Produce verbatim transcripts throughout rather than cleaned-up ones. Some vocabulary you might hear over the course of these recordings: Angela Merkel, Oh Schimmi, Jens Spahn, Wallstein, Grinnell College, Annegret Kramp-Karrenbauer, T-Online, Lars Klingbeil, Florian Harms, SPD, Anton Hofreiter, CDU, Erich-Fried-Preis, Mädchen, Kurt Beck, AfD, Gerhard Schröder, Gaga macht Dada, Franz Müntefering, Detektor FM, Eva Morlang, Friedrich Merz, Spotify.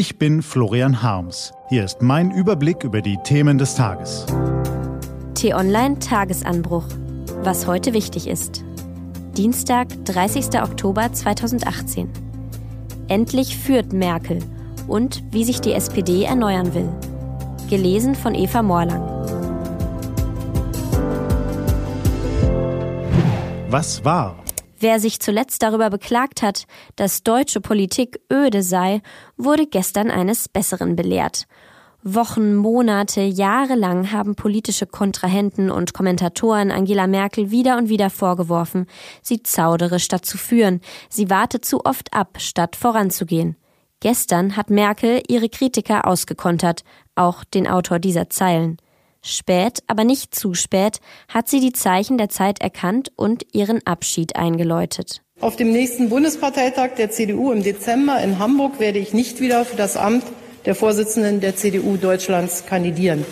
Ich bin Florian Harms. Hier ist mein Überblick über die Themen des Tages. T-Online Tagesanbruch. Was heute wichtig ist. Dienstag, dreißigster Oktober zweitausendachtzehn. Endlich führt Merkel und wie sich die S P D erneuern will. Gelesen von Eva Morlang. Was war? Wer sich zuletzt darüber beklagt hat, dass deutsche Politik öde sei, wurde gestern eines Besseren belehrt. Wochen, Monate, Jahre lang haben politische Kontrahenten und Kommentatoren Angela Merkel wieder und wieder vorgeworfen, sie zaudere statt zu führen, sie warte zu oft ab, statt voranzugehen. Gestern hat Merkel ihre Kritiker ausgekontert, auch den Autor dieser Zeilen. Spät, aber nicht zu spät, hat sie die Zeichen der Zeit erkannt und ihren Abschied eingeläutet. Auf dem nächsten Bundesparteitag der C D U im Dezember in Hamburg werde ich nicht wieder für das Amt der Vorsitzenden der C D U Deutschlands kandidieren.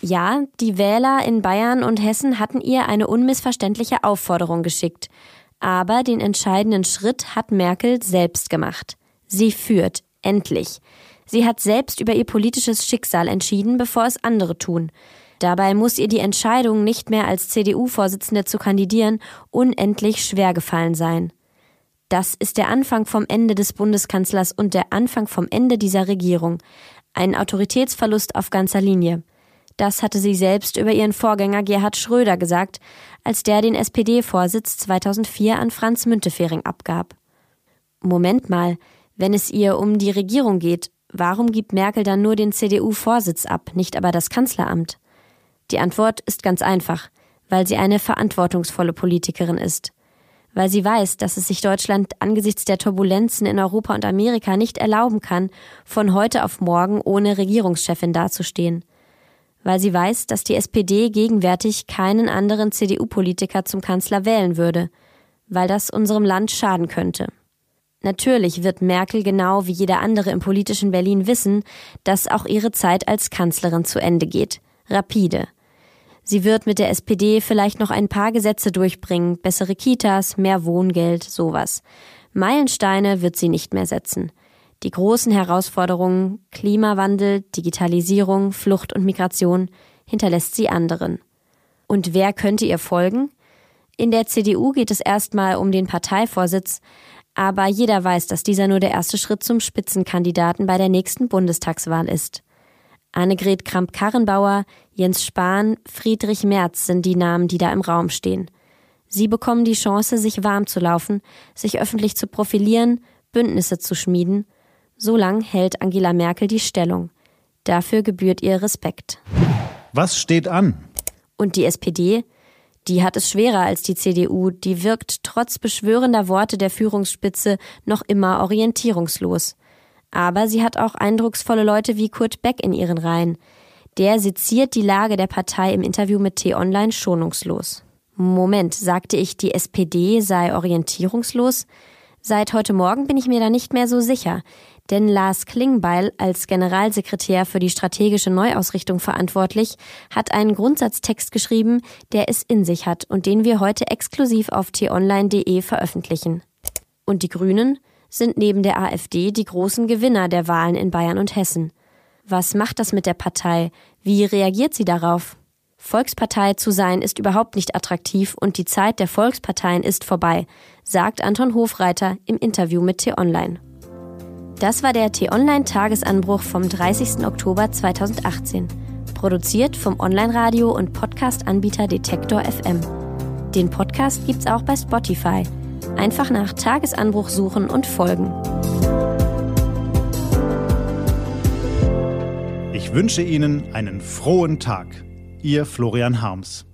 Ja, die Wähler in Bayern und Hessen hatten ihr eine unmissverständliche Aufforderung geschickt. Aber den entscheidenden Schritt hat Merkel selbst gemacht. Sie führt, endlich. Sie hat selbst über ihr politisches Schicksal entschieden, bevor es andere tun. Dabei muss ihr die Entscheidung, nicht mehr als C D U-Vorsitzende zu kandidieren, unendlich schwer gefallen sein. Das ist der Anfang vom Ende des Bundeskanzlers und der Anfang vom Ende dieser Regierung. Ein Autoritätsverlust auf ganzer Linie. Das hatte sie selbst über ihren Vorgänger Gerhard Schröder gesagt, als der den S P D-Vorsitz zweitausendvier an Franz Müntefering abgab. Moment mal, wenn es ihr um die Regierung geht, warum gibt Merkel dann nur den C D U-Vorsitz ab, nicht aber das Kanzleramt? Die Antwort ist ganz einfach, weil sie eine verantwortungsvolle Politikerin ist. Weil sie weiß, dass es sich Deutschland angesichts der Turbulenzen in Europa und Amerika nicht erlauben kann, von heute auf morgen ohne Regierungschefin dazustehen. Weil sie weiß, dass die S P D gegenwärtig keinen anderen C D U-Politiker zum Kanzler wählen würde, weil das unserem Land schaden könnte. Natürlich wird Merkel genau wie jeder andere im politischen Berlin wissen, dass auch ihre Zeit als Kanzlerin zu Ende geht. Rapide. Sie wird mit der S P D vielleicht noch ein paar Gesetze durchbringen, bessere Kitas, mehr Wohngeld, sowas. Meilensteine wird sie nicht mehr setzen. Die großen Herausforderungen, Klimawandel, Digitalisierung, Flucht und Migration, hinterlässt sie anderen. Und wer könnte ihr folgen? In der C D U geht es erstmal um den Parteivorsitz, aber jeder weiß, dass dieser nur der erste Schritt zum Spitzenkandidaten bei der nächsten Bundestagswahl ist. Annegret Kramp-Karrenbauer, Jens Spahn, Friedrich Merz sind die Namen, die da im Raum stehen. Sie bekommen die Chance, sich warm zu laufen, sich öffentlich zu profilieren, Bündnisse zu schmieden. So lang hält Angela Merkel die Stellung. Dafür gebührt ihr Respekt. Was steht an? Und die S P D? Die hat es schwerer als die C D U, die wirkt trotz beschwörender Worte der Führungsspitze noch immer orientierungslos. Aber sie hat auch eindrucksvolle Leute wie Kurt Beck in ihren Reihen. Der seziert die Lage der Partei im Interview mit T-Online schonungslos. Moment, sagte ich, die S P D sei orientierungslos? Seit heute Morgen bin ich mir da nicht mehr so sicher. Denn Lars Klingbeil, als Generalsekretär für die strategische Neuausrichtung verantwortlich, hat einen Grundsatztext geschrieben, der es in sich hat und den wir heute exklusiv auf t online punkt de veröffentlichen. Und die Grünen sind neben der A f D die großen Gewinner der Wahlen in Bayern und Hessen. Was macht das mit der Partei? Wie reagiert sie darauf? Volkspartei zu sein ist überhaupt nicht attraktiv und die Zeit der Volksparteien ist vorbei, sagt Anton Hofreiter im Interview mit T-Online. Das war der T-Online-Tagesanbruch vom dreißigster Oktober zweitausendachtzehn, produziert vom Online-Radio- und Podcast-Anbieter Detektor F M. Den Podcast gibt's auch bei Spotify. Einfach nach Tagesanbruch suchen und folgen. Ich wünsche Ihnen einen frohen Tag. Ihr Florian Harms.